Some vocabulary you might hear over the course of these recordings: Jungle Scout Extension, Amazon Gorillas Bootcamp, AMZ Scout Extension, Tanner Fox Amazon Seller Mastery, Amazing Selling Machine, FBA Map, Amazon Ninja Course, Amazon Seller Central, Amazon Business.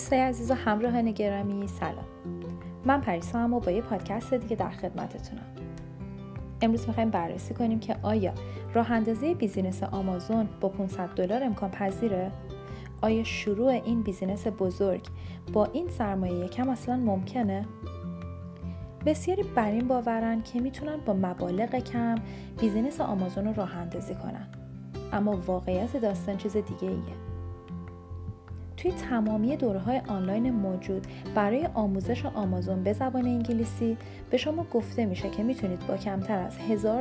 دوستای عزیز و همراهان گرامی سلام. من پریسام و با یه پادکست دیگه در خدمتتونم. امروز میخوایم بررسی کنیم که آیا راه اندازی بیزینس آمازون با $500 امکان پذیره؟ آیا شروع این بیزینس بزرگ با این سرمایه کم اصلا ممکنه؟ بسیاری بر این باورن که میتونن با مبالغ کم بیزینس آمازون رو راه اندازی کنن. اما واقعیت داستان چیز دیگه ایه. توی تمامی دوره‌های آنلاین موجود برای آموزش آمازون به زبان انگلیسی به شما گفته میشه که میتونید با کمتر از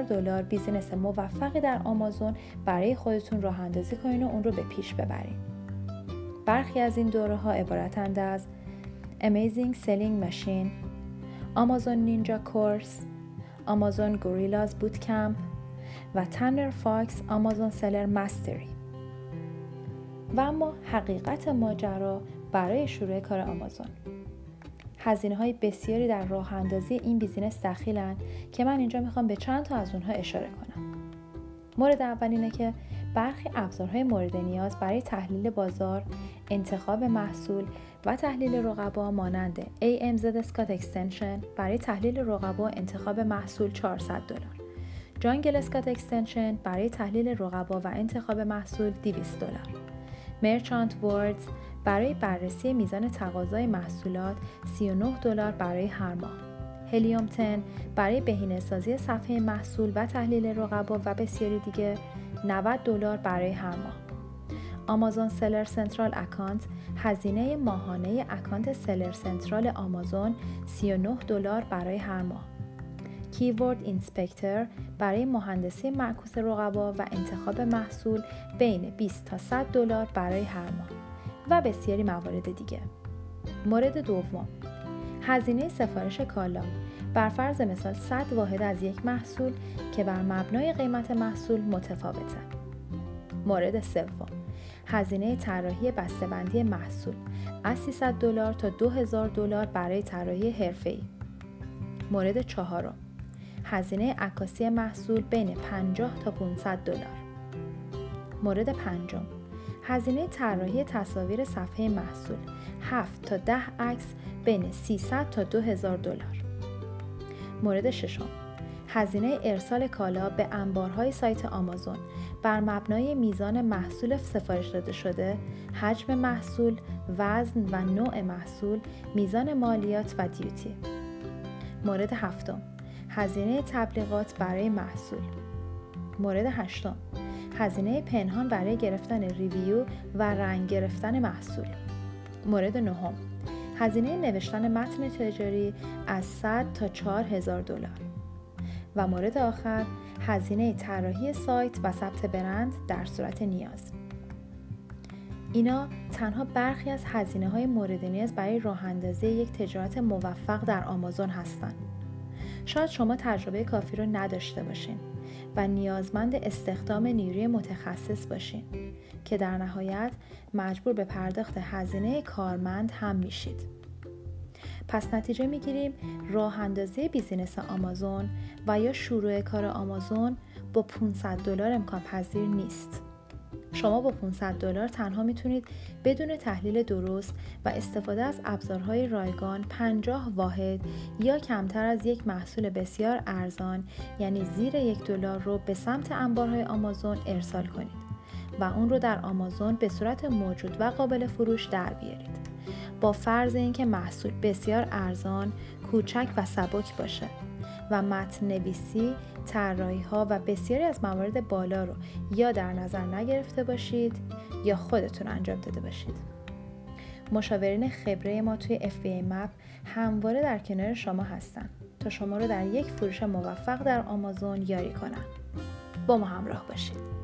$1000 بیزینس موفقی در آمازون برای خودتون راه اندازی کنین و اون رو به پیش ببرین. برخی از این دوره‌ها عبارتند از Amazing Selling Machine، Amazon Ninja Course، Amazon Gorillas Bootcamp و Tanner Fox Amazon Seller Mastery. و اما حقیقت ماجرا برای شروع کار آمازون. هزینه‌های بسیاری در راه اندازی این بیزینس دخیلن که من اینجا میخوام به چند تا از اونها اشاره کنم. مورد اول اینه که برخی ابزارهای مورد نیاز برای تحلیل بازار، انتخاب محصول و تحلیل رقبا مانند AMZ Scout Extension برای تحلیل رقبا و انتخاب محصول $400، Jungle Scout Extension برای تحلیل رقبا و انتخاب محصول $200، Merchant Words برای بررسی میزان تقاضای محصولات $39 برای هر ماه، Helium 10 برای بهینه‌سازی صفحه محصول و تحلیل رقبا و بسیاری دیگه $90 برای هر ماه. آمازون سلر سنترال اکانت، هزینه ماهانه اکانت سلر سنترال آمازون $39 برای هر ماه. کیورد اینسپکتر برای مهندسی معکوس رقبا و انتخاب محصول بین $20 تا $100 برای هر ماه و بسیاری موارد دیگه. مورد دوم، هزینه سفارش کالا. بر فرض مثال 100 واحد از یک محصول که بر مبنای قیمت محصول متفاوته. مورد سوم، هزینه طراحی بسته‌بندی محصول از $300 تا $2000 برای طراحی حرفه‌ای. مورد چهارم، هزینه عکاسی محصول بین $50 تا $500. مورد پنجم، هزینه طراحی تصاویر صفحه محصول 7 تا 10 عکس بین $300 تا $2000. مورد ششم، هزینه ارسال کالا به انبارهای سایت آمازون بر مبنای میزان محصول سفارش داده شده، حجم محصول، وزن و نوع محصول، میزان مالیات و دیوتی. مورد هفتم، هزینه تبلیغات برای محصول. مورد هشتم، هزینه پنهان برای گرفتن ریویو و رنگ گرفتن محصول. مورد نهم، هزینه نوشتن متن تجاری از $100 تا $4000. و مورد آخر، هزینه طراحی سایت و ثبت برند در صورت نیاز. اینا تنها برخی از هزینه‌های مورد نیاز برای راه اندازی یک تجارت موفق در آمازون هستند. شاید شما تجربه کافی رو نداشته باشین و نیازمند استخدام نیروی متخصص باشین که در نهایت مجبور به پرداخت هزینه کارمند هم میشید. پس نتیجه میگیریم راه اندازی بیزینس آمازون و یا شروع کار آمازون با $500 امکان پذیر نیست. شما با $500 تنها میتونید بدون تحلیل درست و استفاده از ابزارهای رایگان 50 واحد یا کمتر از یک محصول بسیار ارزان، یعنی زیر $1 رو به سمت انبارهای آمازون ارسال کنید و اون رو در آمازون به صورت موجود و قابل فروش در بیارید، با فرض اینکه محصول بسیار ارزان، کوچک و سبک باشه و متن نویسی، طراحی ها و بسیاری از موارد بالا رو یا در نظر نگرفته باشید یا خودتون انجام داده باشید. مشاورین خبره ما توی FBA Map همواره در کنار شما هستن تا شما رو در یک فروش موفق در آمازون یاری کنن. با ما همراه باشید.